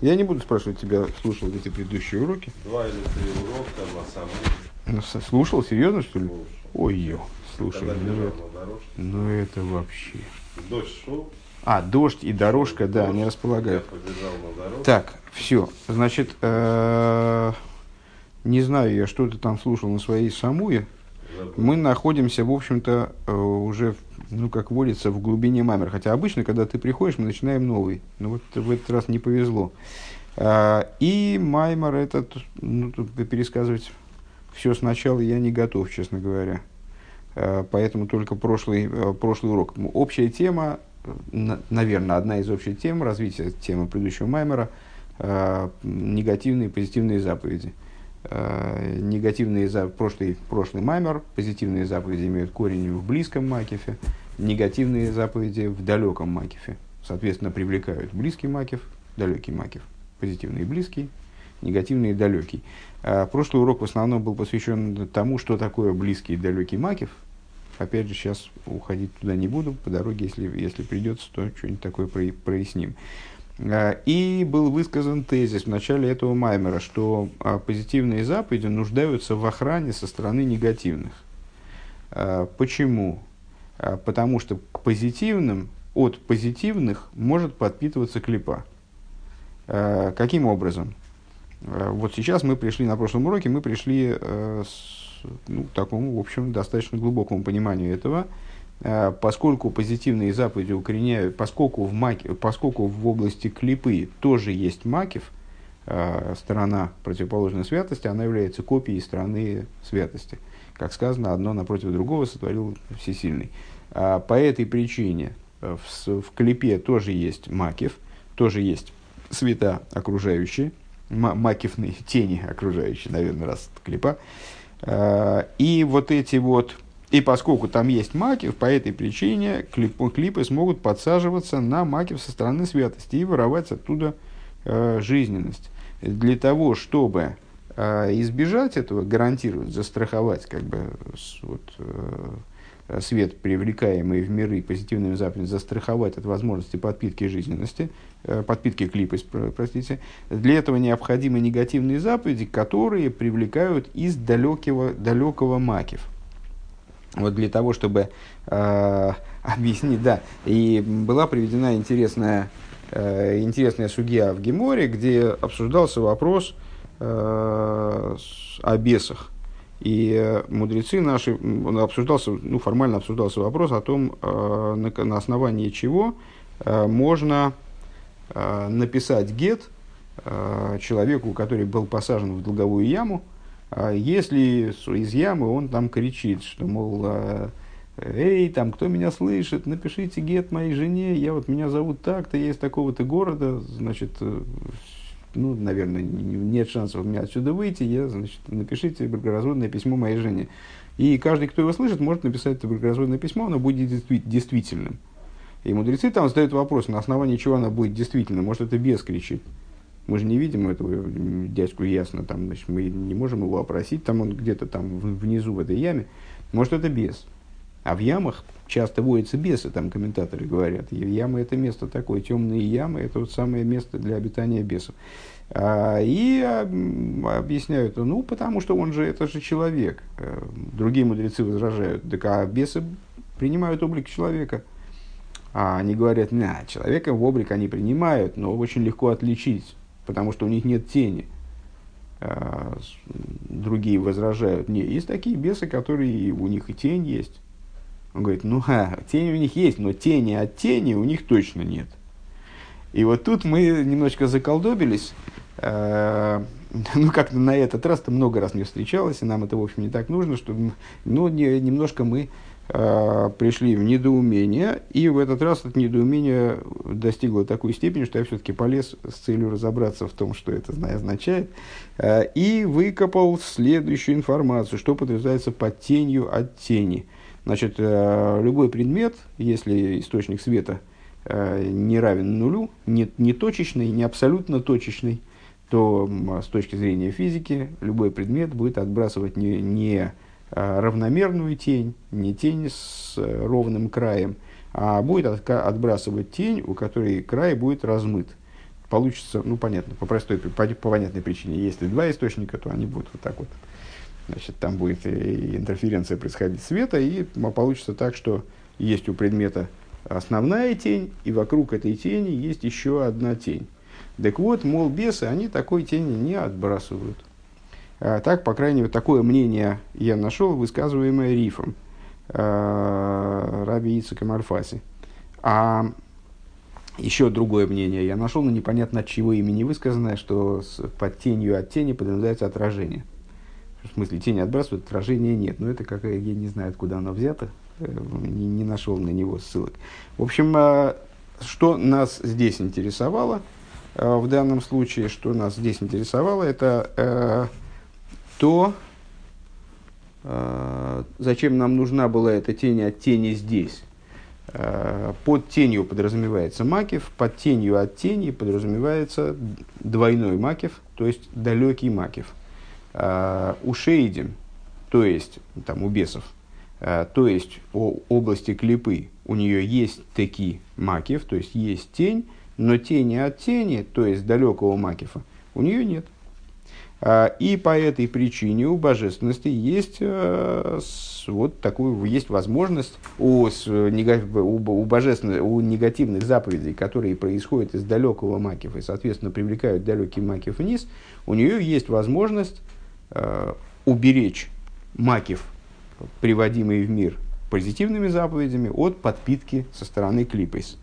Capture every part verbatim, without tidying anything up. Я не буду спрашивать тебя, слушал ли ты предыдущие уроки. Два или три урока, на самом деле. Слушал? Серьезно, что ли? Ой-ё, слушай. Ну это вообще... Дождь шел. А, дождь и дорожка, да, дождь, они располагают. Так, все. Значит, э-э- не знаю я, что ты там слушал на своей самуе. Мы находимся, в общем-то, уже, ну, как водится, в глубине мамер. Хотя обычно, когда ты приходишь, мы начинаем новый. Но вот в этот раз не повезло. И маймер этот, ну, пересказывать все сначала я не готов, честно говоря. Поэтому только прошлый, прошлый урок. Общая тема, наверное, одна из общих тем, развитие темы предыдущего маймера, негативные и позитивные заповеди. Негативные за... прошлый, прошлый маймер, позитивные заповеди имеют корень в близком макифе, негативные заповеди в далеком макифе. Соответственно, привлекают близкий макиф, далекий макиф, позитивный и близкий, негативный и далекий. Прошлый урок в основном был посвящен тому, что такое близкий и далекий макиф. Опять же, сейчас уходить туда не буду, по дороге, если, если придется, то что-нибудь такое проясним. И был высказан тезис в начале этого маймера, что позитивные заповеди нуждаются в охране со стороны негативных. Почему? Потому что позитивным, от позитивных может подпитываться клипа. Каким образом? Вот сейчас мы пришли, на прошлом уроке мы пришли с, ну, к такому, в общем, достаточно глубокому пониманию этого. Поскольку позитивные заповеди укореняют, поскольку в, маки, поскольку в области клипы тоже есть макиф, э, сторона противоположной святости, она является копией стороны святости. Как сказано, одно напротив другого сотворил Всесильный. А по этой причине в, в клипе тоже есть макиф, тоже есть света окружающие, макифные тени окружающие, наверное, раз клипа. Э, и вот эти вот... И поскольку там есть макиф, по этой причине клип, клипы смогут подсаживаться на макиф со стороны святости и воровать оттуда э, жизненность. Для того, чтобы э, избежать этого, гарантировать, застраховать как бы, вот, э, свет, привлекаемый в миры позитивными заповедями, застраховать от возможности подпитки жизненности, э, подпитки клипа, простите, для этого необходимы негативные заповеди, которые привлекают из далекого, далекого макиф. Вот для того, чтобы э, объяснить, да, и была приведена интересная, э, интересная сугья в Геморе, где обсуждался вопрос э, о бесах. И мудрецы наши, обсуждался, ну, формально обсуждался вопрос о том, э, на, на основании чего э, можно э, написать гет э, человеку, который был посажен в долговую яму, если из ямы он там кричит, что, мол, эй, там, кто меня слышит, напишите гет моей жене, я вот, меня зовут так-то, я из такого-то города, значит, ну, наверное, нет шансов мне отсюда выйти, я, значит, напишите бракоразводное письмо моей жене. И каждый, кто его слышит, может написать это бракоразводное письмо, оно будет действительным. И мудрецы там задают вопрос, на основании чего оно будет действительным, может, это бес кричит. Мы же не видим этого дядьку ясно, там, значит, мы не можем его опросить, там он где-то там внизу в этой яме. Может, это бес. А в ямах часто водятся бесы, там комментаторы говорят. И ямы – это место такое, темные ямы – это вот самое место для обитания бесов. А, и а, объясняют, ну, потому что он же, это же человек. Другие мудрецы возражают, так а бесы принимают облик человека. А они говорят, на, человека в облик они принимают, но очень легко отличить. Потому что у них нет тени. Другие возражают. Нет, есть такие бесы, которые у них и тень есть. Он говорит, ну, а, тень у них есть, но тени от тени у них точно нет. И вот тут мы немножечко заколдобились. Ну, как-то на этот раз-то много раз не встречалось, и нам это, в общем, не так нужно. Чтобы... Ну, не, немножко мы пришли в недоумение, и в этот раз это недоумение достигло такой степени, что я все-таки полез с целью разобраться в том, что это означает, и выкопал следующую информацию, что подразумевается под тенью от тени. Значит, любой предмет, если источник света не равен нулю, не, не точечный, не абсолютно точечный, то с точки зрения физики любой предмет будет отбрасывать не... не равномерную тень, не тень с ровным краем, а будет отбрасывать тень, у которой край будет размыт. получится, ну, понятно, по простой, по, по понятной причине. Если два источника, то они будут вот так вот. Значит, там будет интерференция происходить света, и получится так, что есть у предмета основная тень, и вокруг этой тени есть еще одна тень. Так вот, мол, бесы, они такой тени не отбрасывают. А, так, по крайней мере, такое мнение я нашел, высказываемое Рифом, а, раби Ицхаком Альфаси. А еще другое мнение я нашел, но непонятно от чего имени высказанное, что с, под тенью от тени подразумевается отражение. В смысле, тень отбрасывают, отражения нет. Но это какая, я не знаю, откуда она взята. Не, не нашел на него ссылок. В общем, что нас здесь интересовало, в данном случае, что нас здесь интересовало, это э, то, э, зачем нам нужна была эта тень от тени здесь. Э, под тенью подразумевается макиф, под тенью от тени подразумевается двойной макиф, то есть далекий макиф. Uh, у шейдим, то есть там, у бесов, uh, то есть у области клипы, у нее есть таки макиф, то есть есть тень, но тени от тени, то есть далекого макифа, у нее нет. Uh, и по этой причине у божественности есть, uh, с, вот такую, есть возможность у, с, нега, у, у, божественных, у негативных заповедей, которые происходят из далекого макифа и, соответственно, привлекают далекий макиф вниз, у нее есть возможность уберечь макиф, приводимый в мир позитивными заповедями, от подпитки со стороны клипейс.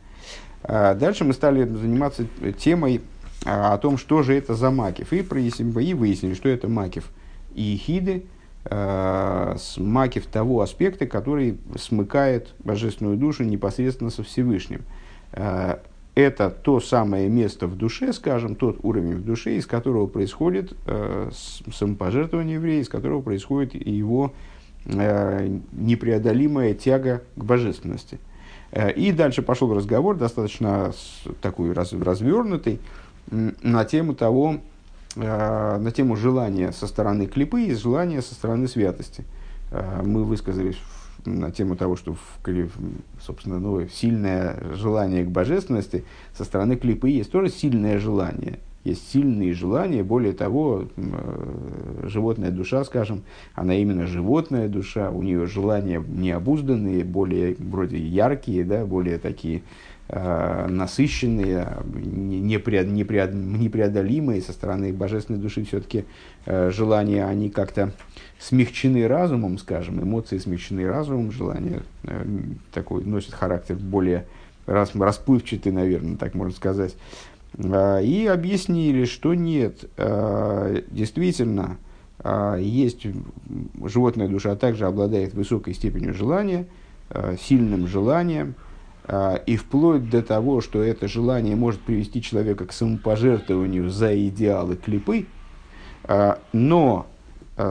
Дальше мы стали заниматься темой о том, что же это за макиф. И выяснили, что это макиф ехиды, макиф того аспекта, который смыкает божественную душу непосредственно со Всевышним. Это то самое место в душе, скажем, тот уровень в душе, из которого происходит э, самопожертвование еврея, из которого происходит его э, непреодолимая тяга к божественности. Э, и дальше пошел разговор, достаточно такой раз, развернутый, на тему того, э, на тему желания со стороны клипы и желания со стороны святости. Э, мы высказались в на тему того, что в, собственно, ну, сильное желание к божественности со стороны клипы есть тоже сильное желание. Есть сильные желания, более того, животная душа, скажем, она именно животная душа, у нее желания необузданные, более вроде яркие, да, более такие э, насыщенные, непре, непре, непреодолимые со стороны божественной души. Все-таки э, желания, они как-то смягчены разумом, скажем, эмоции смягчены разумом, желания э, такой носит характер более рас, расплывчатый, наверное, так можно сказать. И объяснили, что нет, действительно, есть животная душа также обладает высокой степенью желания, сильным желанием, и вплоть до того, что это желание может привести человека к самопожертвованию за идеалы клипы, но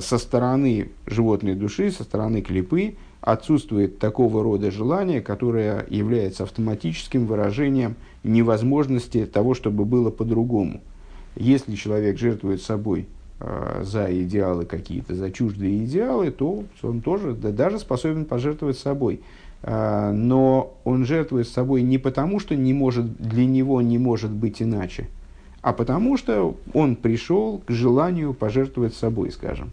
со стороны животной души, со стороны клипы отсутствует такого рода желание, которое является автоматическим выражением невозможности того, чтобы было по-другому. Если человек жертвует собой э, за идеалы какие-то, за чуждые идеалы, то он тоже да, даже способен пожертвовать собой. Э, но он жертвует собой не потому, что не может, для него не может быть иначе, а потому что он пришел к желанию пожертвовать собой, скажем.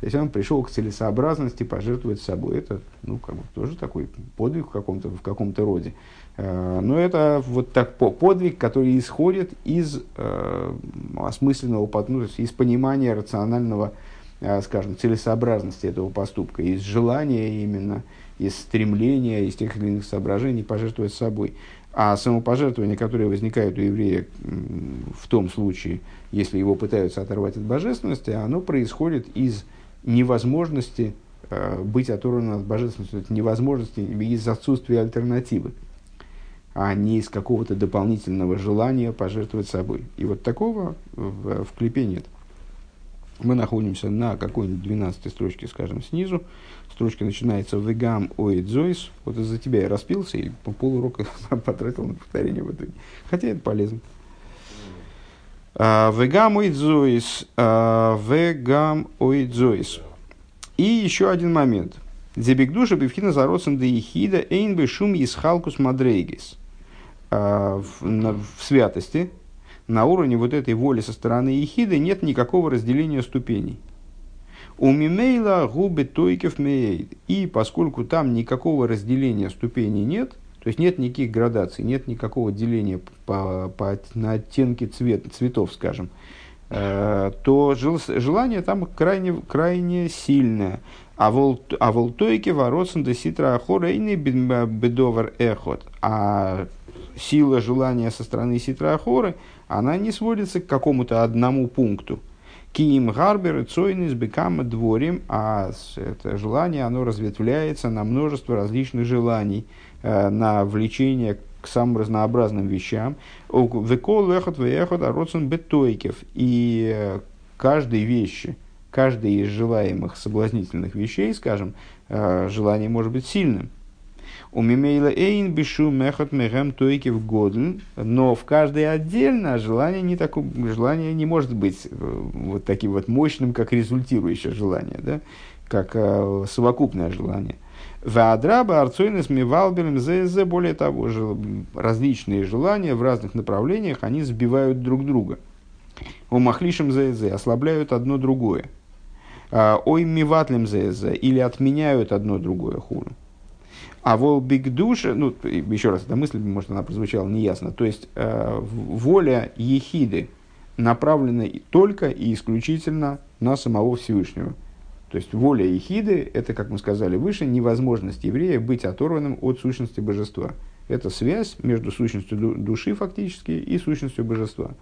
То есть он пришел к целесообразности пожертвовать собой. Это, ну, как бы, тоже такой подвиг в каком-то, в каком-то роде. Но это вот так подвиг, который исходит из э, осмысленного, ну, из понимания рационального, скажем, целесообразности этого поступка, из желания именно, из стремления, из тех или иных соображений пожертвовать собой. А самопожертвования, которые возникают у еврея в том случае, если его пытаются оторвать от божественности, оно происходит из невозможности э, быть оторванным от божественности, от невозможности из отсутствия альтернативы, а не из какого-то дополнительного желания пожертвовать собой. И вот такого в, в клипе нет. Мы находимся на какой-нибудь двенадцатой строчке, скажем, снизу. Строчка начинается «Вегам оидзойс». Вот из-за тебя я распился и по полурока потратил на повторение в итоге. Хотя это полезно. «Вегам оидзойс». «Вегам оидзойс». И еще один момент. «Дзебекдуша бифхина зародцем де ехида эйнбэ шум исхалкус мадрейгис». В святости на уровне вот этой воли со стороны ехиды нет никакого разделения ступеней. У мимейла губы тойкев меейд. И поскольку там никакого разделения ступеней нет, то есть нет никаких градаций, нет никакого деления по, по, на оттенки цвет, цветов, скажем, э, то жел, желание там крайне, крайне сильное. А волтойки воротсенда ситро-охоре не бедовар эхот. А сила желания со стороны ситро-охоры, она не сводится к какому-то одному пункту. Киим гарбер и цойны с бекам дворим, а это желание, оно разветвляется на множество различных желаний, на влечение к самым разнообразным вещам. Векол эхот веехот ародсон бетойкев. И каждой вещи, каждой из желаемых соблазнительных вещей, скажем, желание может быть сильным. У мимейла эйн бишу мехот мехэм тойкев годлен, но в каждой отдельно желание не, таку, желание не может быть вот таким вот мощным, как результирующее желание, да? Как э, совокупное желание. Ваадраба арцойнес мивалберем зэзэ, более того, жел, различные желания в разных направлениях, они сбивают друг друга. У махлишем зэзэ, ослабляют одно другое. Ой миватлем зэзэ, или отменяют одно другое хуру. А волбигдуша, ну, еще раз, эта мысль, может, она прозвучала неясно, то есть э, воля ехиды направлена только и исключительно на самого Всевышнего. То есть воля ехиды, это, как мы сказали выше, невозможность еврея быть оторванным от сущности божества. Это связь между сущностью души фактически и сущностью божества.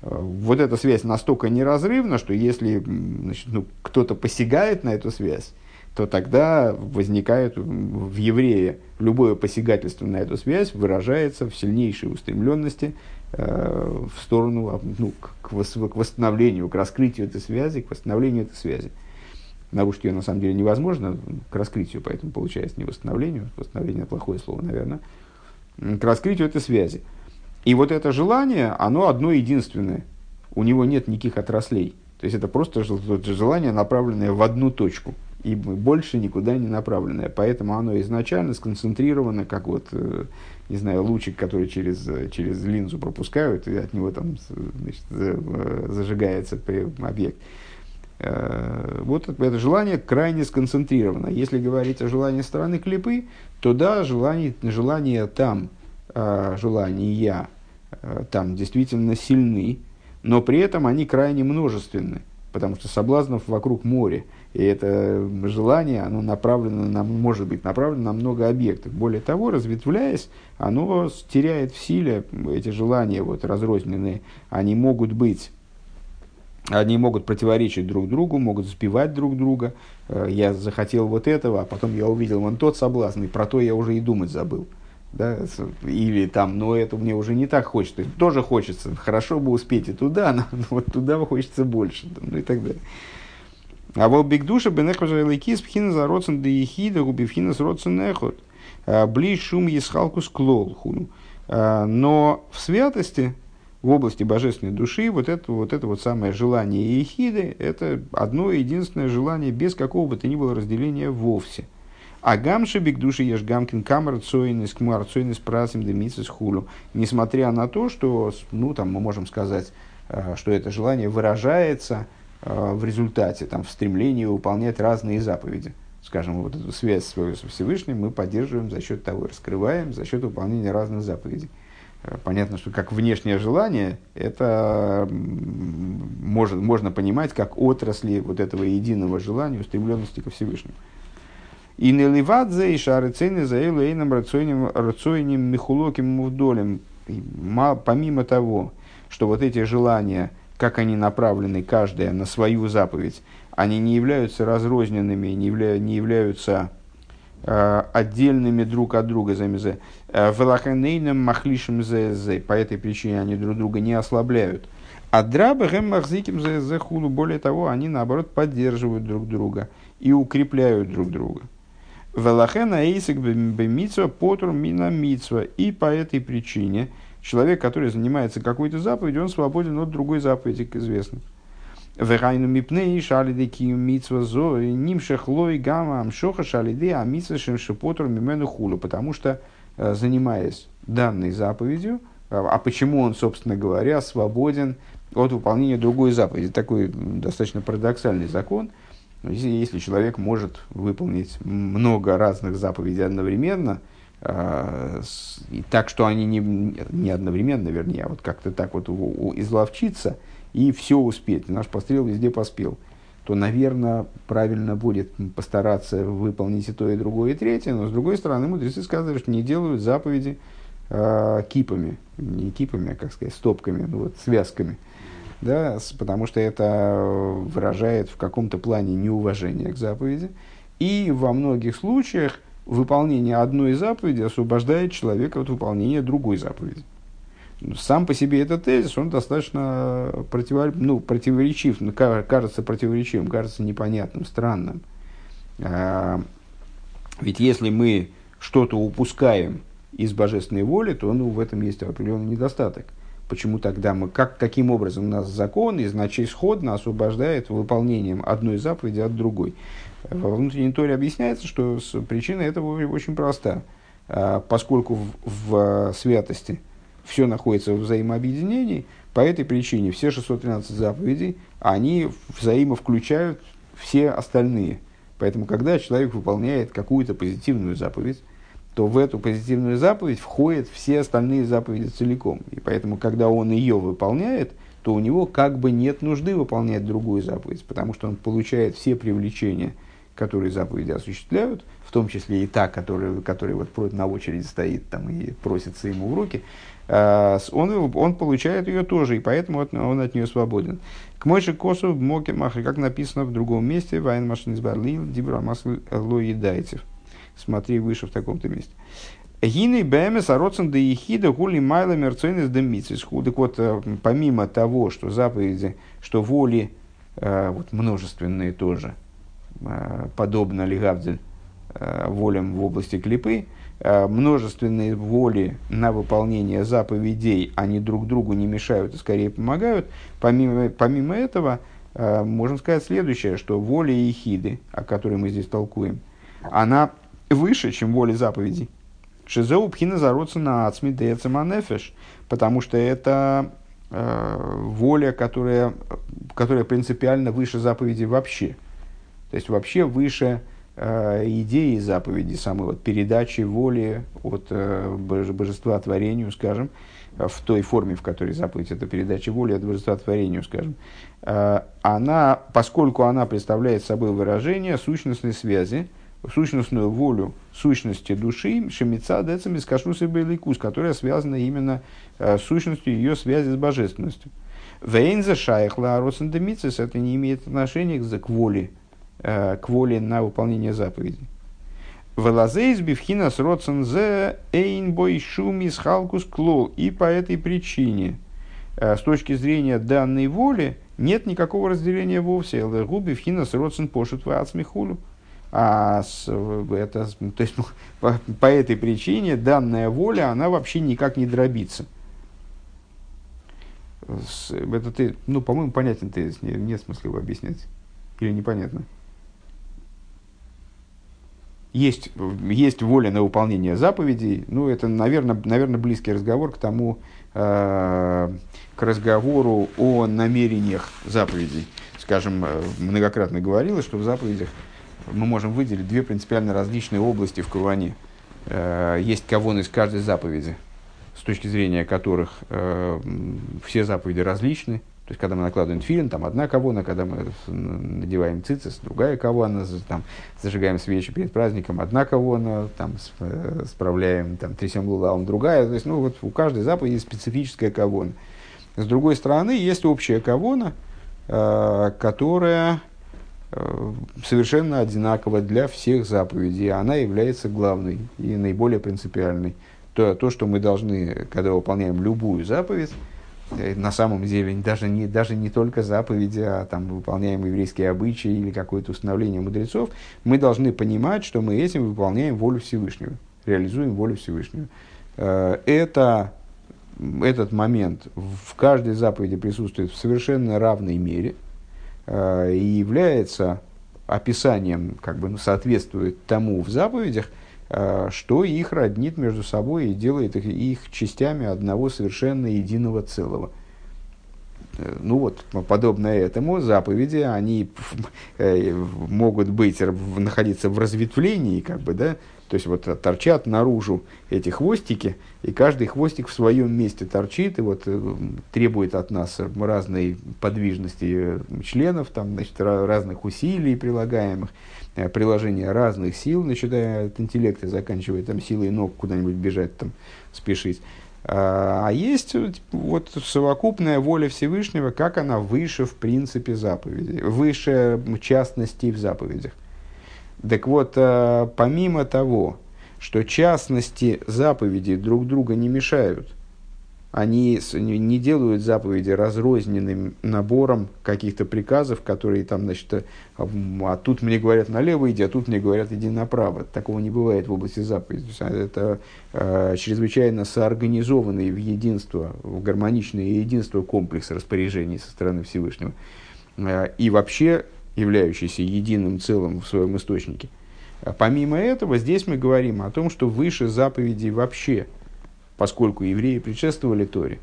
Вот эта связь настолько неразрывна, что если, значит, ну, кто-то посягает на эту связь, то тогда возникает в еврее любое посягательство на эту связь, выражается в сильнейшей устремленности э, в сторону, ну, к, к восстановлению, к раскрытию этой связи, к восстановлению этой связи. Нарушить ее на самом деле невозможно, к раскрытию, поэтому получается не восстановлению, восстановление – плохое слово, наверное, к раскрытию этой связи. И вот это желание, оно одно единственное, у него нет никаких отраслей, то есть это просто желание, направленное в одну точку. И больше никуда не направленное. Поэтому оно изначально сконцентрировано, как вот, не знаю, лучик, который через, через линзу пропускают, и от него там, значит, зажигается объект. Вот это желание крайне сконцентрировано. Если говорить о желании стороны клипы, то да, желание, желание там, желания там действительно сильны, но при этом они крайне множественны. Потому что соблазнов вокруг море, и это желание, оно направлено на, может быть направлено на много объектов. Более того, разветвляясь, оно теряет в силе, эти желания вот, разрозненные, они могут быть, они могут противоречить друг другу, могут сбивать друг друга. Я захотел вот этого, а потом я увидел вон тот соблазн, и про то я уже и думать забыл. Да? Или там, но это мне уже не так хочется, тоже хочется, хорошо бы успеть и туда, но вот туда хочется больше, ну и так далее. А вот бигдуша бенехожайлыкис пхина за родсен да ехида губивхина с родсен эхот ближ шум есхалку склол хуну. Но в святости, в области божественной души, вот это вот, это вот самое желание ехиды, это одно единственное желание без какого бы то ни было разделения вовсе. А гамши бигдуши еш гамкин камер цойнис кмар цойнис прасим демицис хулю. Несмотря на то, что, ну, там, мы можем сказать, что это желание выражается в результате, там, в стремлении выполнять разные заповеди. Скажем, вот эту связь свою со Всевышним мы поддерживаем за счет того, раскрываем за счет выполнения разных заповедей. Понятно, что как внешнее желание, это может, можно понимать как отрасли вот этого единого желания, устремленности ко Всевышнему. И не ливадзе, и шары цены за эйлэйном рационим михулоким мувдолем. Помимо того, что вот эти желания, как они направлены каждая на свою заповедь, они не являются разрозненными, не, явля, не являются э, отдельными друг от друга. Велаханейном махлишем зэзэ. По этой причине они друг друга не ослабляют. А драбэгэм махзиким зэзэ хулу. Более того, они наоборот поддерживают друг друга и укрепляют друг друга. И по этой причине человек, который занимается какой-то заповедью, он свободен от другой заповеди, как известно. Потому что, занимаясь данной заповедью, А почему он, собственно говоря, свободен от выполнения другой заповеди? Такой достаточно парадоксальный закон. Если, если человек может выполнить много разных заповедей одновременно, э, с, и так, что они не, не одновременно, вернее, а вот как-то так вот у, у, изловчиться и все успеть, наш пострел везде поспел, то, наверное, правильно будет постараться выполнить и то, и другое, и третье. Но, с другой стороны, мудрецы сказали, что не делают заповеди э, кипами, не кипами, а, как сказать, стопками, ну, вот, связками. Да, потому что это выражает в каком-то плане неуважение к заповеди. И во многих случаях выполнение одной заповеди освобождает человека от выполнения другой заповеди. Сам по себе этот тезис, он достаточно против, ну, противоречив, кажется противоречивым, кажется непонятным, странным. Ведь если мы что-то упускаем из божественной воли, то ну, в этом есть определенный недостаток. Почему тогда мы, как, каким образом нас закон изначально освобождает выполнением одной заповеди от другой? Во внутренней Торе объясняется, что причина этого очень проста. Поскольку в, в святости все находится в взаимообъединении, по этой причине все шестьсот тринадцать заповедей, они взаимовключают все остальные. Поэтому, когда человек выполняет какую-то позитивную заповедь, то в эту позитивную заповедь входят все остальные заповеди целиком. И поэтому, когда он ее выполняет, то у него как бы нет нужды выполнять другую заповедь, потому что он получает все привлечения, которые заповеди осуществляют, в том числе и та, которая, которая вот на очереди стоит там, и просится ему в руки, он, он получает ее тоже, и поэтому он от нее свободен. К Мойше Косу, Моке Махре, как написано в другом месте, «Вайн машин избарлил, дибра маслы лоедайтев». Смотри выше в таком-то месте. Гины бэмэс ароцэн да ехида гули майла мерцэнэс да митсвисху. Так вот, помимо того, что заповеди, что воли вот, множественные тоже, подобно лигавдель волям в области клипы, множественные воли на выполнение заповедей, они друг другу не мешают и скорее помогают. Помимо, помимо этого, можем сказать следующее, что воля ехиды, о которой мы здесь толкуем, она выше, чем воля заповедей. Шизеу пхина зароться на ацми децеманефеш, потому что это э, воля, которая, которая принципиально выше заповедей вообще. То есть вообще выше э, идеи заповеди, самой вот, передачи воли от э, божества творению, скажем, в той форме, в которой заповедь это передача воли от божества творению, скажем. Э, она, поскольку она представляет собой выражение сущностной связи, сущностную волю сущности души, шемица децами скашу себе ликус, которая связана именно э, с сущностью ее связи с божественностью. Вейнза шайхла ароцендемицис, это не имеет отношения к, к, воле, э, к воле на выполнение заповедей. Велазейс бифхинас роцензе эйнбой шумис халкус клол. И по этой причине, э, с точки зрения данной воли, нет никакого разделения вовсе. Элэгу бифхинас роцен пошут ваацмихулю. А с, это, то есть, по, по этой причине данная воля, она вообще никак не дробится. С, это ты, ну, по-моему, понятен тезис, не, нет смысла его объяснять. Или непонятно? Есть, есть воля на выполнение заповедей. Ну, это, наверное, наверное близкий разговор к тому, э, к разговору о намерениях заповедей. Скажем, многократно говорилось, что в заповедях мы можем выделить две принципиально различные области в кавоне. Есть кавон из каждой заповеди, с точки зрения которых все заповеди различны. То есть, когда мы накладываем тфилин, там одна кавона, когда мы надеваем цицис, другая кавона, там, зажигаем свечи перед праздником, одна кавона, там, справляем, там, трясем лулавом, другая. То есть, ну, вот у каждой заповеди специфическая кавона. С другой стороны, есть общая кавона, которая совершенно одинаково для всех заповедей. Она является главной и наиболее принципиальной. То, то что мы должны, когда выполняем любую заповедь, на самом деле даже не, даже не только заповеди, а там, выполняем еврейские обычаи или какое-то установление мудрецов, мы должны понимать, что мы этим выполняем волю Всевышнего, реализуем волю Всевышнего. Это, этот момент в каждой заповеди присутствует в совершенно равной мере и является описанием, как бы, ну, соответствует тому в заповедях, что их роднит между собой и делает их, их частями одного совершенно единого целого. Ну вот, подобно этому, заповеди, они могут быть, находиться в разветвлении, как бы, да, то есть вот торчат наружу эти хвостики, и каждый хвостик в своем месте торчит, и вот требует от нас разной подвижности членов, там, значит, разных усилий прилагаемых, приложения разных сил, начиная от интеллекта, заканчивая там силой ног куда-нибудь бежать, там, спешить. А есть вот совокупная воля Всевышнего, как она выше в принципе заповедей, выше частностей в заповедях. Так вот, помимо того, что частности заповедей друг друга не мешают, они не делают заповеди разрозненным набором каких-то приказов, которые там, значит, а тут мне говорят налево иди, а тут мне говорят иди направо. Такого не бывает в области заповедей. Это э, чрезвычайно соорганизованный в единство, в гармоничное единство комплекс распоряжений со стороны Всевышнего. Э, и вообще являющийся единым целым в своем источнике. Помимо этого, здесь мы говорим о том, что выше заповедей вообще, поскольку евреи предшествовали Торе.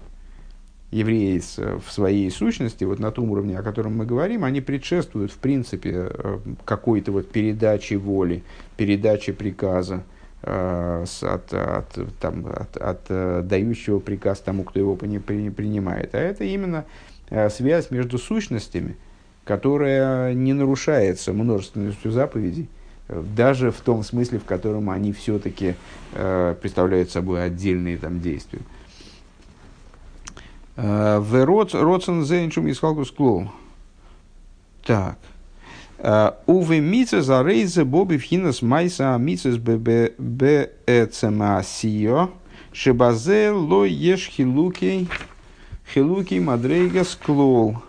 Евреи в своей сущности, вот на том уровне, о котором мы говорим, они предшествуют, в принципе, какой-то вот передаче воли, передаче приказа от, от, там, от, от дающего приказ тому, кто его принимает. А это именно связь между сущностями, которая не нарушается множественностью заповедей, даже в том смысле, в котором они все-таки э, представляют собой отдельные там действия. Родсен зенчум из халкусклоу. Так. Увы митцес арейзе боби фхинас майса митцес бээцэмаасио шебазе ло еш хилуки хилуки мадрейгас клоу.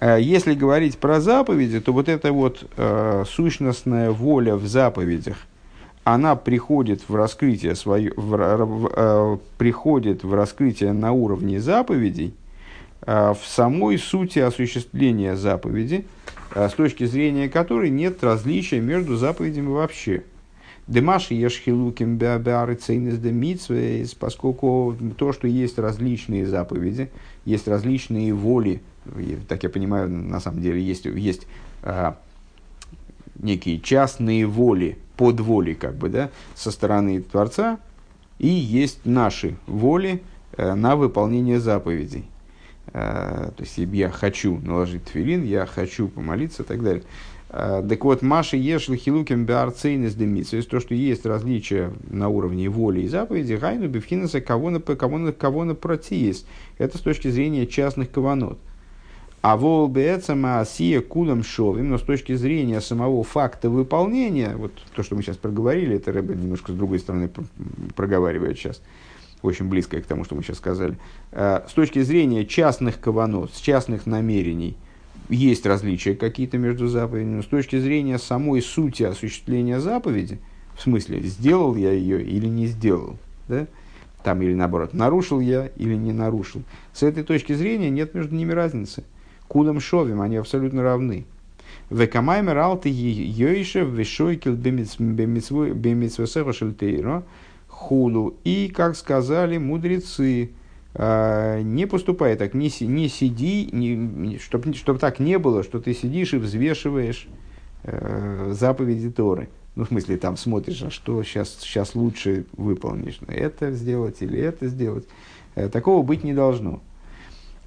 Если говорить про заповеди, то вот эта вот э, сущностная воля в заповедях, она приходит в раскрытие, свое, в, в, э, приходит в раскрытие на уровне заповедей, э, в самой сути осуществления заповеди, э, с точки зрения которой нет различия между заповедями вообще. Демаши ешхилуким беабары цейнес де митсвейс, поскольку то, что есть различные заповеди, есть различные воли, так я понимаю, на самом деле есть, есть а, некие частные воли, подволи, как бы, да, со стороны Творца, и есть наши воли а, на выполнение заповедей. А, то есть я хочу наложить тфилин, я хочу помолиться и так далее. А, так вот, Маши Ешлы Хилуким Беарцейнес Демитс, то есть то, что есть различия на уровне воли и заповеди, Гайну Бифхинеса Кавона Протиес, это с точки зрения частных каванот. А волбеэцама асия кулам шовим, но с точки зрения самого факта выполнения, вот то, что мы сейчас проговорили, это Рэбе немножко с другой стороны проговаривает сейчас, очень близко к тому, что мы сейчас сказали. С точки зрения частных каванот, частных намерений, есть различия какие-то между заповедями, но с точки зрения самой сути осуществления заповеди, в смысле, сделал я ее или не сделал, да? Там или наоборот, нарушил я или не нарушил, с этой точки зрения нет между ними разницы. Кулам шовим, они абсолютно равны. Векамаймер алты йойшев вешойкил бемитсвесеха шельтейро хулу. И, как сказали мудрецы, не поступай так, не, не сиди, чтобы чтоб так не было, что ты сидишь и взвешиваешь э, заповеди Торы. Ну, в смысле, там смотришь, а что сейчас, сейчас лучше выполнишь. Это сделать или это сделать. Такого быть не должно.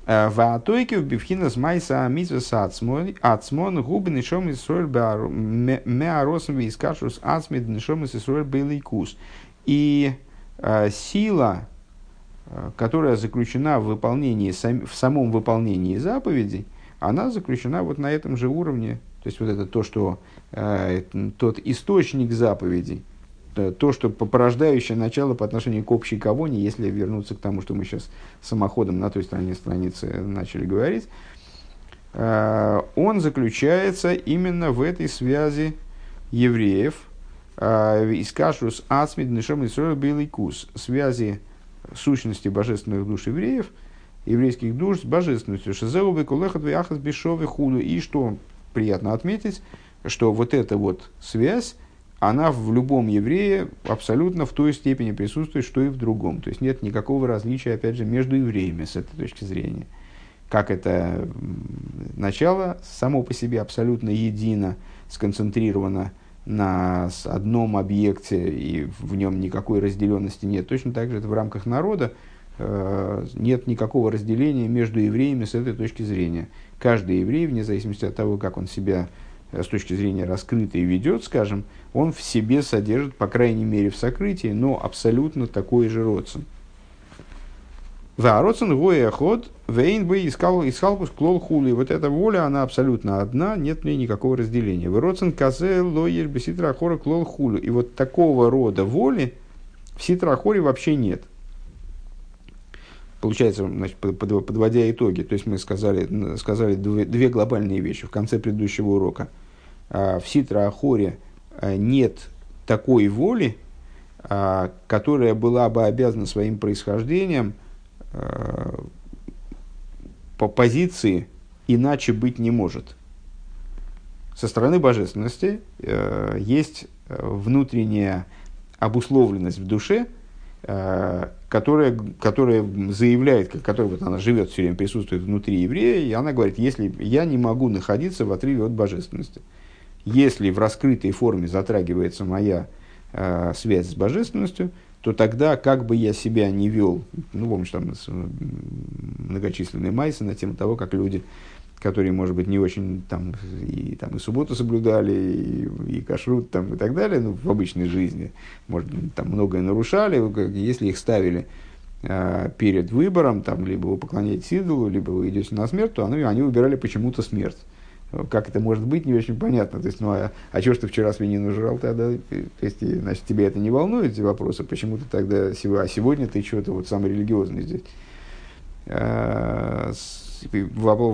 Ваатойки в бифхинас майса амитвес ацмон губы нишом исроэль меаросом вискашус ацмид нишом исроэль бейликус. И сила, которая заключена в выполнении, в самом выполнении заповедей, она заключена вот на этом же уровне. То есть вот это то, что э, тот источник заповедей, то, что порождающее начало по отношению к общей кавоне, если вернуться к тому, что мы сейчас самоходом на той стороне страницы начали говорить, э, он заключается именно в этой связи евреев, искашус ацмид нишом исроэль бейликус, связи сущности божественных душ евреев, еврейских душ с божественностью, шизеу бекулехат вяхас бешове худу, и что приятно отметить, что вот эта вот связь, она в любом еврее абсолютно в той степени присутствует, что и в другом. То есть нет никакого различия, опять же, между евреями с этой точки зрения. Как это начало само по себе абсолютно едино, сконцентрировано на одном объекте, и в нем никакой разделенности нет. Точно так же это в рамках народа нет никакого разделения между евреями с этой точки зрения. Каждый еврей, вне зависимости от того, как он себя с точки зрения раскрытой ведет, скажем, он в себе содержит, по крайней мере в сокрытии, но абсолютно такой же родствен. Да, родствен вояход, вейн бы искал, искалкус клол хули. Вот эта воля, она абсолютно одна, нет в ней никакого разделения. В родствен казе лоер бы ситро-охоре клол хули. И вот такого рода воли в ситро-охоре вообще нет. Получается, значит, подводя итоги, то есть мы сказали, сказали две глобальные вещи в конце предыдущего урока. В ситро-охоре нет такой воли, которая была бы обязана своим происхождением по позиции «иначе быть не может». Со стороны божественности есть внутренняя обусловленность в душе, Которая, которая заявляет, которая вот она живет все время, присутствует внутри еврея, и она говорит, если я не могу находиться в отрыве от божественности. Если в раскрытой форме затрагивается моя э, связь с божественностью, то тогда, как бы я себя ни вел, ну, помнишь, там многочисленные майсы на тему того, как люди, которые, может быть, не очень там и, там, и субботу соблюдали, и, и кашрут, там, и так далее, ну, в обычной жизни, может, там многое нарушали, если их ставили э, перед выбором, там, либо вы поклоняетесь идолу, либо вы идете на смерть, то оно, они выбирали почему-то смерть. Как это может быть, не очень понятно. То есть, ну, а, а чего ж ты вчера свинину жрал тогда? То есть, значит, тебя это не волнует, эти вопросы, почему ты тогда, а сегодня ты что-то вот самый религиозный здесь.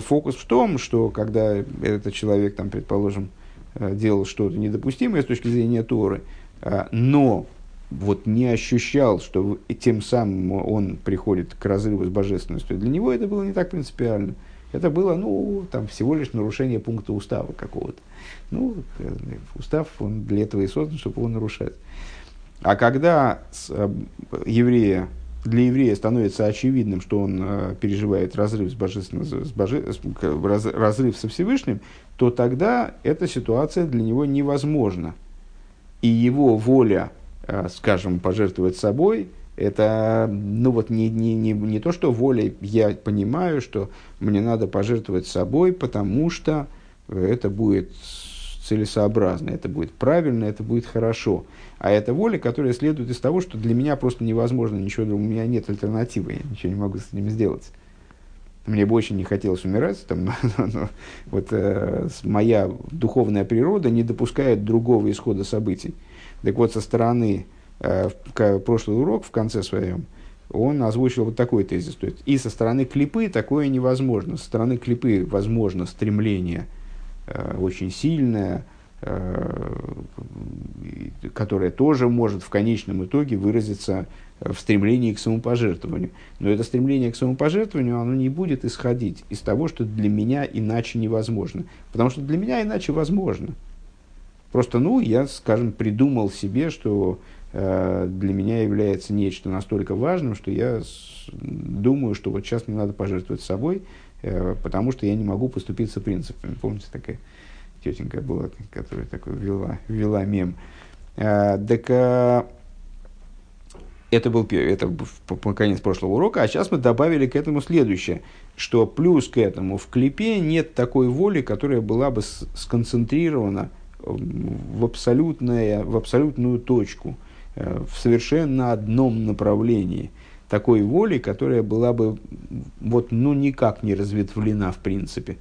Фокус в том, что когда этот человек, там, предположим, делал что-то недопустимое с точки зрения Торы, но вот не ощущал, что тем самым он приходит к разрыву с божественностью, для него это было не так принципиально. Это было, ну, там, всего лишь нарушение пункта устава какого-то. Ну, устав, он для этого и создан, чтобы его нарушать. А когда еврея... Для еврея становится очевидным, что он э, переживает разрыв, с божественным, с боже... раз... разрыв со Всевышним, то тогда эта ситуация для него невозможна. И его воля, э, скажем, пожертвовать собой, это ну вот не, не, не, не то, что воля, я понимаю, что мне надо пожертвовать собой, потому что это будет целесообразно, это будет правильно, это будет хорошо. А это воля, которая следует из того, что для меня просто невозможно ничего другого, у меня нет альтернативы, я ничего не могу с этим сделать. Мне бы очень не хотелось умирать, там, но, но, но вот, э, моя духовная природа не допускает другого исхода событий. Так вот, со стороны, э, в, прошлый урок в конце своем, он озвучил вот такой тезис. То есть, и со стороны клипы такое невозможно. Со стороны клипы возможно стремление очень сильная, которая тоже может в конечном итоге выразиться в стремлении к самопожертвованию. Но это стремление к самопожертвованию, оно не будет исходить из того, что для меня иначе невозможно. Потому что для меня иначе возможно. Просто, ну, я, скажем, придумал себе, что э, для меня является нечто настолько важным, что я с, думаю, что вот сейчас мне надо пожертвовать собой, потому что я не могу поступиться принципами. Помните, такая тетенька была, которая такой вела, вела мем. А, так а, это был это конец прошлого урока, а сейчас мы добавили к этому следующее, что плюс к этому в клипе нет такой воли, которая была бы сконцентрирована в, абсолютное, в абсолютную точку, в совершенно одном направлении. Такой воли, которая была бы вот, ну, никак не разветвлена в принципе.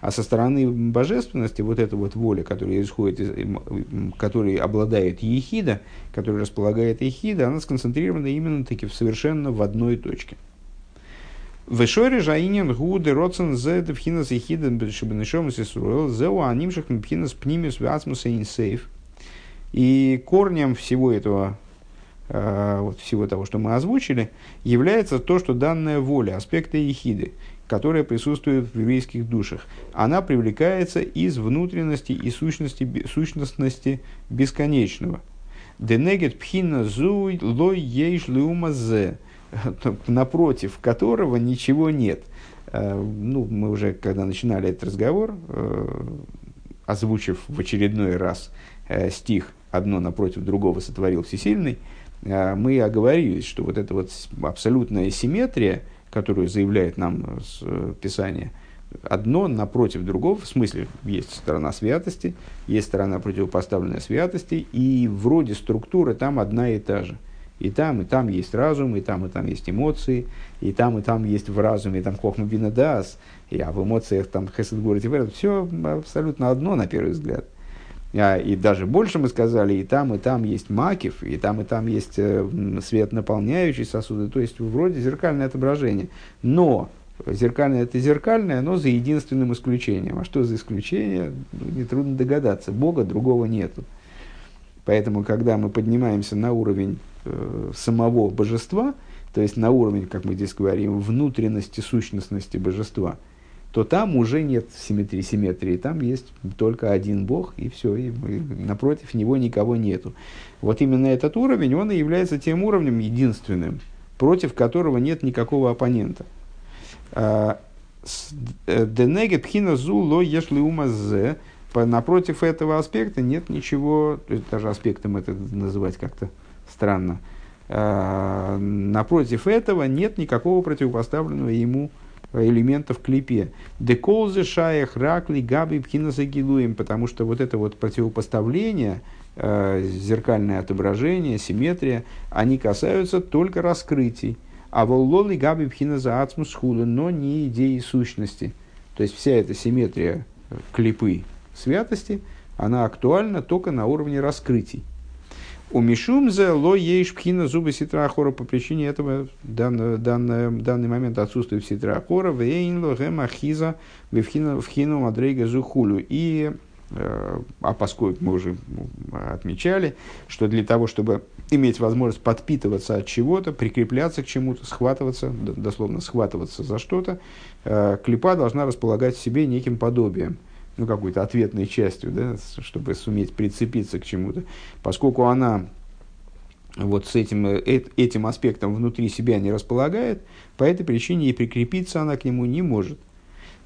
А со стороны божественности вот эта вот воля, которая исходит из, которой обладает ехида, которой располагает ехида, она сконцентрирована именно таки в совершенно в одной точке. Вешори жаинин гуды родсен зе дебхинас ехиден бешебенешомас исруэл зеу анимших мбхинас пнимиюс васмус инсейф. И корнем всего этого... Вот всего того, что мы озвучили, является то, что данная воля, аспекты ехиды, которая присутствует в еврейских душах, она привлекается из внутренности и сущности, сущностности бесконечного. Денегет пхина зуй лой ейш лиума зе, напротив которого ничего нет. Ну, мы уже, когда начинали этот разговор, озвучив в очередной раз стих «Одно напротив другого сотворил Всесильный», мы оговорились, что вот эта вот абсолютная симметрия, которую заявляет нам Писание, одно напротив другого, в смысле, есть сторона святости, есть сторона противопоставленная святости, и вроде структура там одна и та же. И там, и там есть разум, и там, и там есть эмоции, и там, и там есть в разуме, и там хохма бина даас, а в эмоциях там хесед гура тивер, все абсолютно одно на первый взгляд. И даже больше мы сказали, и там, и там есть макиф, и там, и там есть свет наполняющий сосуды, то есть вроде зеркальное отображение. Но зеркальное это зеркальное, но за единственным исключением. А что за исключение? Нетрудно догадаться. Бога другого нету. Поэтому, когда мы поднимаемся на уровень э, самого божества, то есть на уровень, как мы здесь говорим, внутренности, сущностности божества, то там уже нет симметрии, симметрии, там есть только один Бог, и все, и, и напротив него никого нету. Вот именно этот уровень, он и является тем уровнем единственным, против которого нет никакого оппонента. «Денеге пхина зу ло ешли ума зе», напротив этого аспекта нет ничего, даже аспектом это называть как-то странно, напротив этого нет никакого противопоставленного ему элемента в клипе. Деколзе шаях ракли габи пхинаса гилуем, потому что вот это вот противопоставление, зеркальное отображение, симметрия, они касаются только раскрытий. А воллоли габи пхинаса ацмус худу, но не идеи сущности. То есть вся эта симметрия клипы святости, она актуальна только на уровне раскрытий. У Мишумзе ло ейш пхина зубы ситро-охоре, по причине этого данный, данный, данный момент отсутствует в ситро-охоре, вейн ло гэм ахиза вхину мадрейга зухулю. И, а поскольку мы уже отмечали, что для того, чтобы иметь возможность подпитываться от чего-то, прикрепляться к чему-то, схватываться, дословно схватываться за что-то, клипа должна располагать в себе неким подобием, ну, какой-то ответной частью, да, чтобы суметь прицепиться к чему-то. Поскольку она вот с этим, э, этим аспектом внутри себя не располагает, по этой причине и прикрепиться она к нему не может.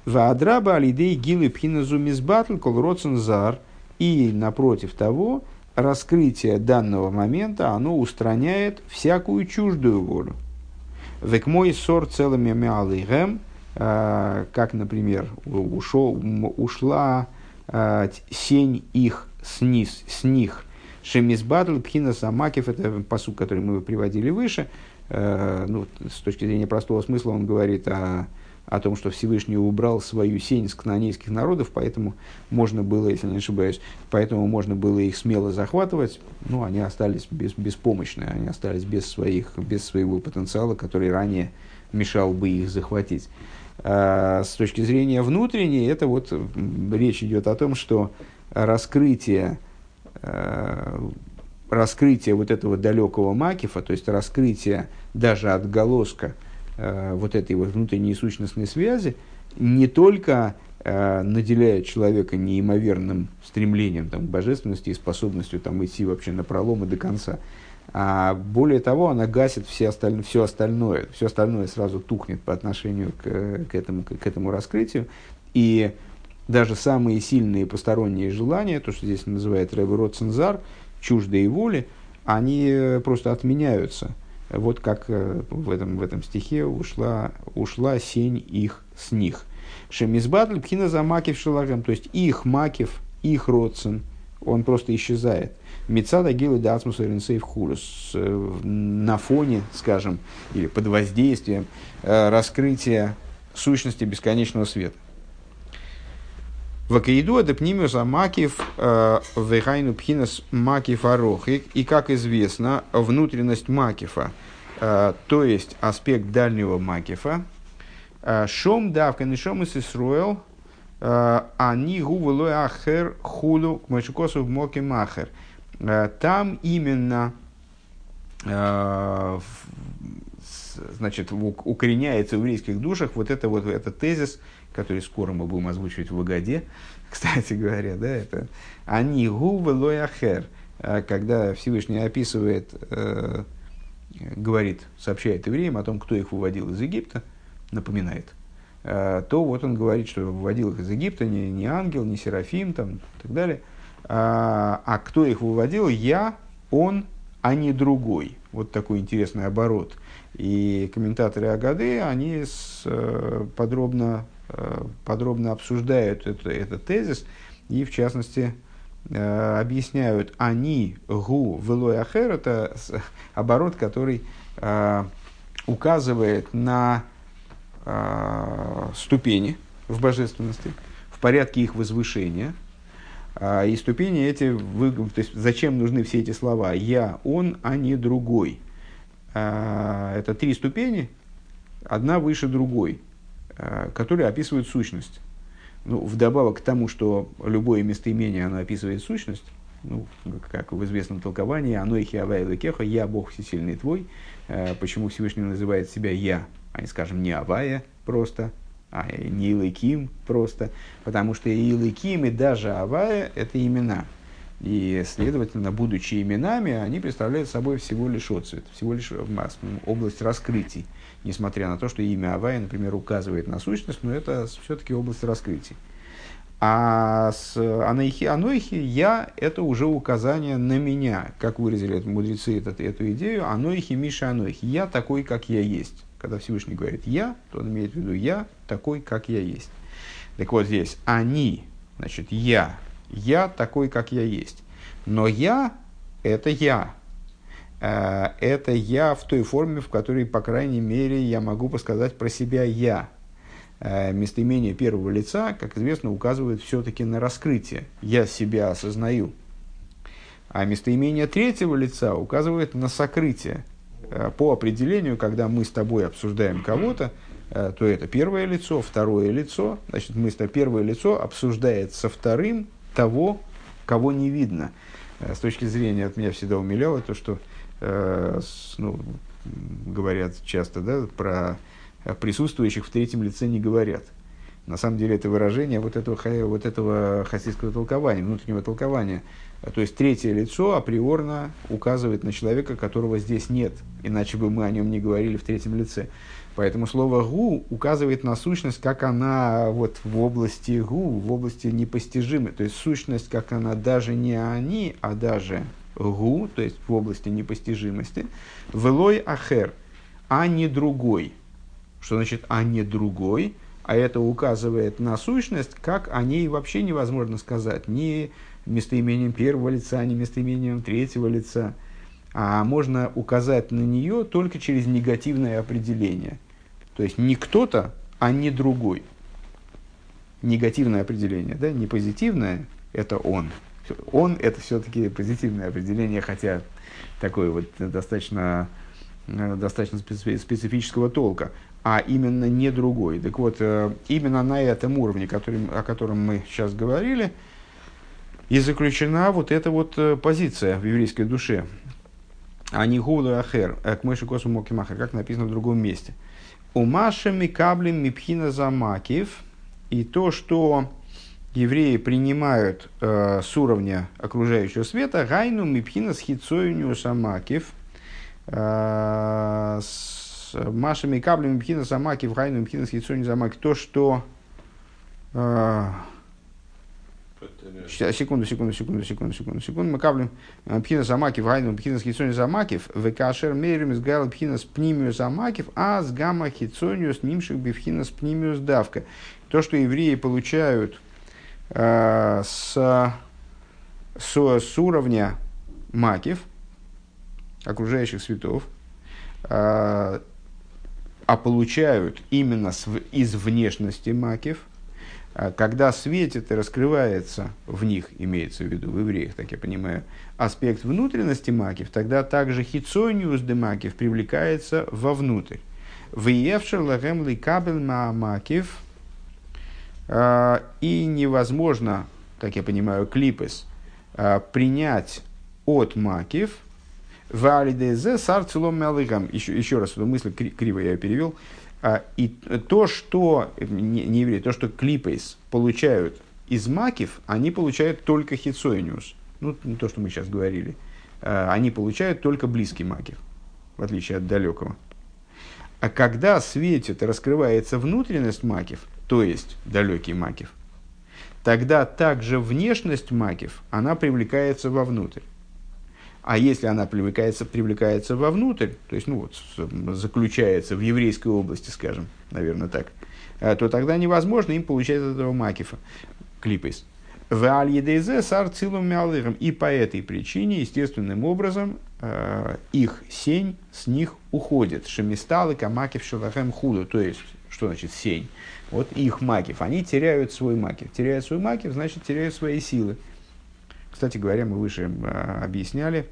«Ваадраба алидей гилы пхиназу мизбатл кол роцензар». И, напротив того, раскрытие данного момента, оно устраняет всякую чуждую волю. «Век мой сор целыми миалыгэм», как, например, ушел, ушла э, сень их сниз, с них. Шемизбатл, пхина, самакев, это пасук, который мы приводили выше. Э, ну, с точки зрения простого смысла он говорит о, о том, что Всевышний убрал свою сень с кнанейских народов, поэтому можно было, если не ошибаюсь, поэтому можно было их смело захватывать, но они остались без, беспомощны, они остались без, своих, без своего потенциала, который ранее мешал бы их захватить. С точки зрения внутренней, это вот речь идет о том, что раскрытие, раскрытие вот этого далекого макифа, то есть раскрытие даже отголоска вот этой вот внутренней сущностной связи, не только наделяет человека неимоверным стремлением там, к божественности и способностью там, идти вообще напролом и до конца, а более того, она гасит все остальное, все остальное, все остальное сразу тухнет по отношению к, к, этому, к этому раскрытию. И даже самые сильные посторонние желания, то, что здесь называют Ребе Роцензар, чуждые воли, они просто отменяются. Вот как в этом, в этом стихе ушла, ушла сень их с них. Шемизбатль пхина за макев шелагем, то есть их макев, их роцен, он просто исчезает. Мецада гилы да ацмуса ринсейв хулюс, на фоне, скажем, или под воздействием раскрытия сущности бесконечного света. Вакаиду это пнимиюс амакив вехайну пхинас макиф арох. И, как известно, внутренность макифа, то есть аспект дальнего макифа, шом давкан и шом из Исруэл, они гувелой ахер хулю к мачукосу в моке махер. Там именно э, значит, укореняется в еврейских душах вот, это, вот этот тезис, который скоро мы будем озвучивать в Агаде, кстати говоря, да, это «Ани гу велой ахер», когда Всевышний описывает, э, говорит, сообщает евреям о том, кто их выводил из Египта, напоминает, э, то вот он говорит, что выводил их из Египта не, не ангел, не серафим, там, и так далее, а, а кто их выводил, я, он, а не другой. Вот такой интересный оборот. И комментаторы Агады, они с, подробно, подробно обсуждают это, этот тезис и, в частности, объясняют «они гу велой ахер» – это оборот, который указывает на ступени в божественности, в порядке их возвышения. И ступени эти, вы, то есть зачем нужны все эти слова «я», «он», а не «другой». Это три ступени, одна выше другой, которые описывают сущность. Ну, вдобавок к тому, что любое местоимение, оно описывает сущность, ну, как в известном толковании «Анойхи Авай Лекеха», «Я, Бог всесильный твой». Почему Всевышний называет себя «Я», а не, скажем, не «Авая» просто, а не Илыким просто, потому что и Илыким, и даже Авая – это имена. И, следовательно, будучи именами, они представляют собой всего лишь отцвет, всего лишь область раскрытий. Несмотря на то, что имя Авая, например, указывает на сущность, но это все-таки область раскрытий. А с Анойхи, Анойхи, Я – это уже указание на меня. Как выразили мудрецы этот, эту идею, Анойхи, Миша, Анойхи. Я такой, как я есть. Когда Всевышний говорит «я», то он имеет в виду «я такой, как я есть». Так вот здесь «они», значит «я», «я такой, как я есть». Но «я» – это «я». Это «я» в той форме, в которой, по крайней мере, я могу подсказать про себя «я». Местоимение первого лица, как известно, указывает все-таки на раскрытие. «Я себя осознаю». А местоимение третьего лица указывает на сокрытие. По определению, когда мы с тобой обсуждаем кого-то, то это первое лицо, второе лицо. Значит, мы с тобой, первое лицо обсуждает со вторым того, кого не видно. С точки зрения, от меня всегда умиляло то, что ну, говорят часто, да, про присутствующих в третьем лице не говорят. На самом деле это выражение вот этого, вот этого хасидского толкования, внутреннего толкования. То есть третье лицо априорно указывает на человека, которого здесь нет. Иначе бы мы о нем не говорили в третьем лице. Поэтому слово «гу» указывает на сущность, как она вот в области «гу», в области непостижимой. То есть сущность, как она даже не «они», а даже «гу», то есть в области непостижимости. «Велой ахер», а не «другой». Что значит «а не другой»? А это указывает на сущность, как о ней вообще невозможно сказать. Ни местоимением первого лица, ни местоимением третьего лица. А можно указать на нее только через негативное определение. То есть не кто-то, а не другой. Негативное определение, да? Не позитивное – это он. Он – это все-таки позитивное определение, хотя такое вот достаточно, достаточно специфического толка. А именно не другой. Так вот, именно на этом уровне, который, о котором мы сейчас говорили, и заключена вот эта вот позиция в еврейской душе. Ани гулы ахер, к мыши косу моки махер, как написано в другом месте. Умашами каблем мипхина замакив. И то, что евреи принимают э, с уровня окружающего света, гайну мипхина с хитсоюню самакив. Э, с Машами каблями пхина замаки, в хайну пхина с яйцом замаки. То, что... Э, секунду, секунду, секунду, секунду, секунду, секунду. Мы каблем пхина замаки, в хайну пхина с яйцом замаки. В кашер мерим с гайла пхина с пнимиюс замаки, а с гамма хитсонию с нимших бифхина с пнимиюс давка. То, что евреи получают э, с, с, с уровня макиф, окружающих светов, э, а получают именно из внешности макиф, когда светит и раскрывается в них, имеется в виду в евреях, так я понимаю, аспект внутренности макиф, тогда также хитсониус де макиф привлекается вовнутрь. Виевшер лагем ликабель макиф, и невозможно, так я понимаю, клипес, принять от макиф, Еще, еще раз эту мысль, криво я ее перевел. И то, что не, не евреи, то, что клипейс получают из макиф, они получают только хитсониус. Ну, то, что мы сейчас говорили. Они получают только близкий макиф, в отличие от далекого. А когда светит, раскрывается внутренность макиф, то есть далекий макиф, тогда также внешность макиф, она привлекается вовнутрь. А если она привлекается, привлекается вовнутрь, то есть, ну вот, заключается в еврейской области, скажем, наверное, так, то тогда невозможно им получать от этого макифа, клипейс. И по этой причине, естественным образом, их сень с них уходит. Шемисталы, камакев, шелахэм, худо. То есть, что значит сень? Вот их макев. Они теряют свой макев. Теряют свой макев, значит, теряют свои силы. Кстати говоря, мы выше объясняли.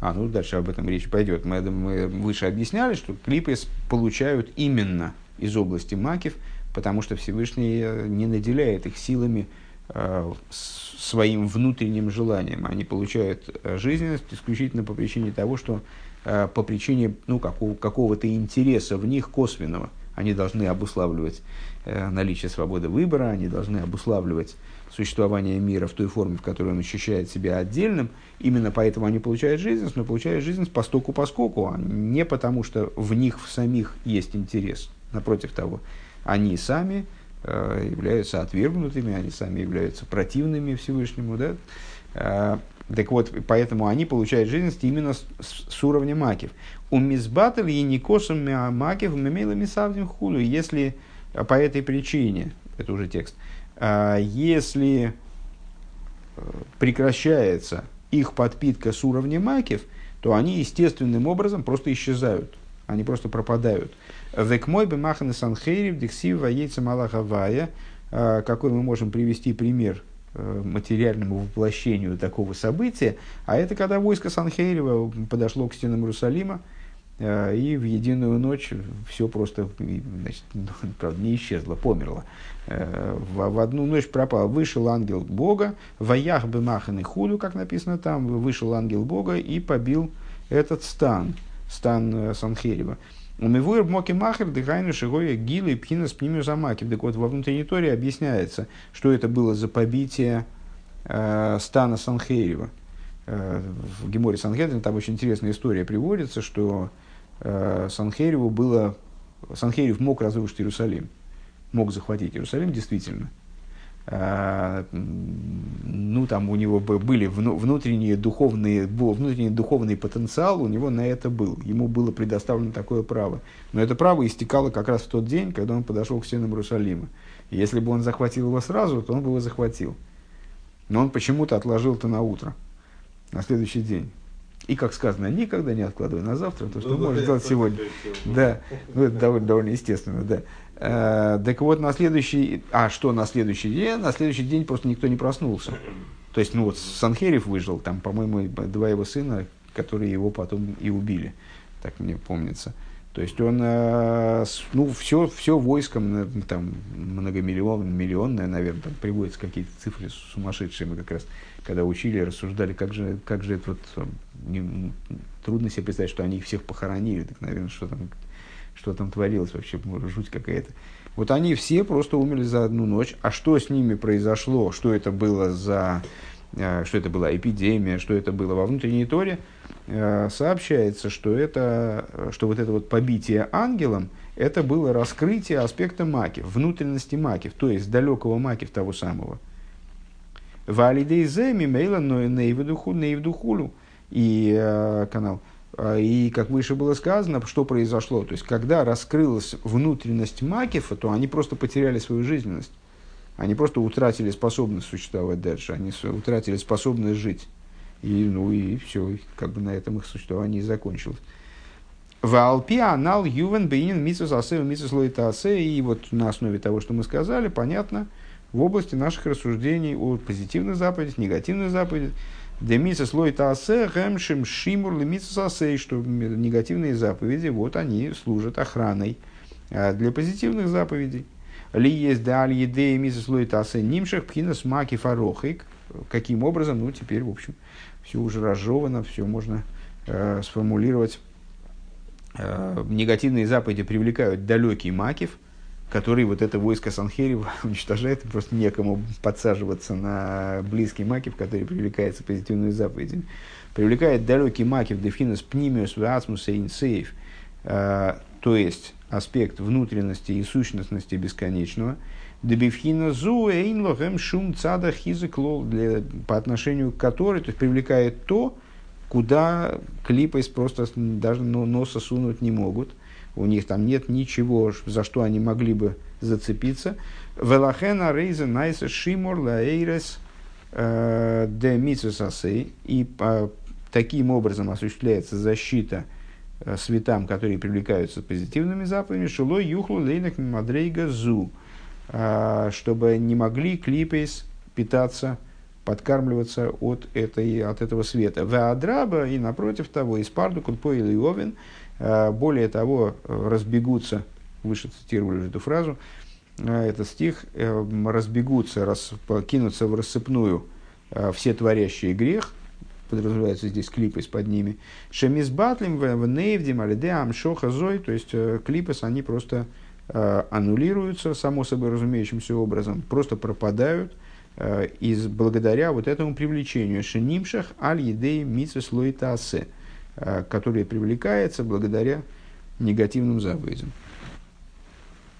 А, ну, дальше об этом речь пойдет. Мы, мы выше объясняли, что клипы получают именно из области макев, потому что Всевышний не наделяет их силами э, своим внутренним желанием. Они получают жизненность исключительно по причине того, что э, по причине ну, какого, какого-то интереса в них косвенного. Они должны обуславливать э, наличие свободы выбора, они должны обуславливать существование мира в той форме, в которой он ощущает себя отдельным. Именно поэтому они получают жизненность, но получают жизненность постольку-поскольку, а не потому, что в них в самих есть интерес. Напротив того, они сами э, являются отвергнутыми, они сами являются противными Всевышнему. Да? Э, так вот, поэтому они получают жизненность именно с, с, с уровня макев. У мизбатель и никосом макев мемейла мисавдим худу. Если по этой причине, это уже текст, э, если прекращается их подпитка с уровня макев, то они естественным образом просто исчезают. Они просто пропадают. Векмой бемаханы санхериб дексива яйца малахавая. Какой мы можем привести пример материальному воплощению такого события? А это когда войско Санхериба подошло к стенам Иерусалима, и в единую ночь все просто, значит, правда, не исчезло, померло. В одну ночь пропал. Вышел ангел Бога, ваях бемаханы худу, как написано там, вышел ангел Бога и побил этот стан. Стан Санхериба. Умивуер моки махер дыхайну шигоя гилы пхинас пнимиюс амакив. Так вот, во внутренней торе объясняется, что это было за побитие э, стана Санхериба. Э, в Геморе Санхедрин там очень интересная история приводится, что э, Санхерибу было... Санхериб мог разрушить Иерусалим. Мог захватить Иерусалим, действительно. Э, ну, там у него были внутренние духовные, был внутренний духовный потенциал, у него на это был. Ему было предоставлено такое право. Но это право истекало как раз в тот день, когда он подошел к стенам Иерусалима. И если бы он захватил его сразу, то он бы его захватил. Но он почему-то отложил это на утро, на следующий день. И, как сказано, никогда не откладывай на завтра то, что ну, можно сделать сегодня. Да, ну, это довольно, довольно естественно, да. Э, так вот, на следующий... А что на следующий день? На следующий день просто никто не проснулся. То есть, ну вот, Санхериб выжил, там, по-моему, два его сына, которые его потом и убили, так мне помнится. То есть, он, э, ну, все, все войском, там, многомиллионное, миллионное, наверное, там приводятся какие-то цифры сумасшедшие, мы как раз... когда учили, рассуждали, как же, как же это вот, не, трудно себе представить, что они их всех похоронили, так, наверное, что там, что там творилось вообще, жуть какая-то. Вот они все просто умерли за одну ночь, а что с ними произошло, что это было за, что это была эпидемия, что это было во внутренней торе, сообщается, что это, что вот это вот побитие ангелом, это было раскрытие аспекта макев, внутренности макев, то есть далекого макев того самого. Валидейзе мимейла наивдуху наивдухулю и э, канал. И как выше было сказано, что произошло. То есть, когда раскрылась внутренность макифа, то они просто потеряли свою жизненность. Они просто утратили способность существовать дальше. Они утратили способность жить. И, ну и все. И как бы на этом их существование и закончилось. Валпи анал ювен бейнин митсус асе митсус лойта асе. И вот на основе того, что мы сказали, понятно, в области наших рассуждений о позитивных заповедях, негативных заповедях, что негативные заповеди, вот они служат охраной для позитивных заповедей. Ли есть да аль-едей мисс слой тасе нимших пхинас макифа рохик каким образом, ну, теперь, в общем, все уже разжевано, все можно э, сформулировать. Э, негативные заповеди привлекают далекий Макиф, который вот это войско Санхериба уничтожает, просто некому подсаживаться на близкий Макиф, который привлекается позитивными заповедями. Привлекает далекий Макиф, дефинес пнимиюс, веасмус и инсейф, то есть аспект внутренности и сущностности бесконечного, по отношению к которой, то есть привлекает то, куда клипы просто даже носа сунуть не могут. У них там нет ничего, за что они могли бы зацепиться. И таким образом осуществляется защита светам, которые привлекаются позитивными заповедями, шилой юхлу лейнак мадрейга зу, чтобы не могли клипейс питаться, подкармливаться от, этой, от этого света. Веадраба, и напротив того, испарду, кульпо и льовин, более того, разбегутся, выше цитировали эту фразу, этот стих, разбегутся, рас, кинутся в рассыпную все творящие грех, подразумевается здесь клипы под ними. Шемис Батлим, Веневдим, Алиде, Амшоха, Зой, то есть клипы, они просто э, аннулируются, само собой разумеющимся образом, просто пропадают э, из, благодаря вот этому привлечению. Шенимшах, Аль-Едей, Митсвес, Лоитасе, э, которые привлекаются благодаря негативным заповедям.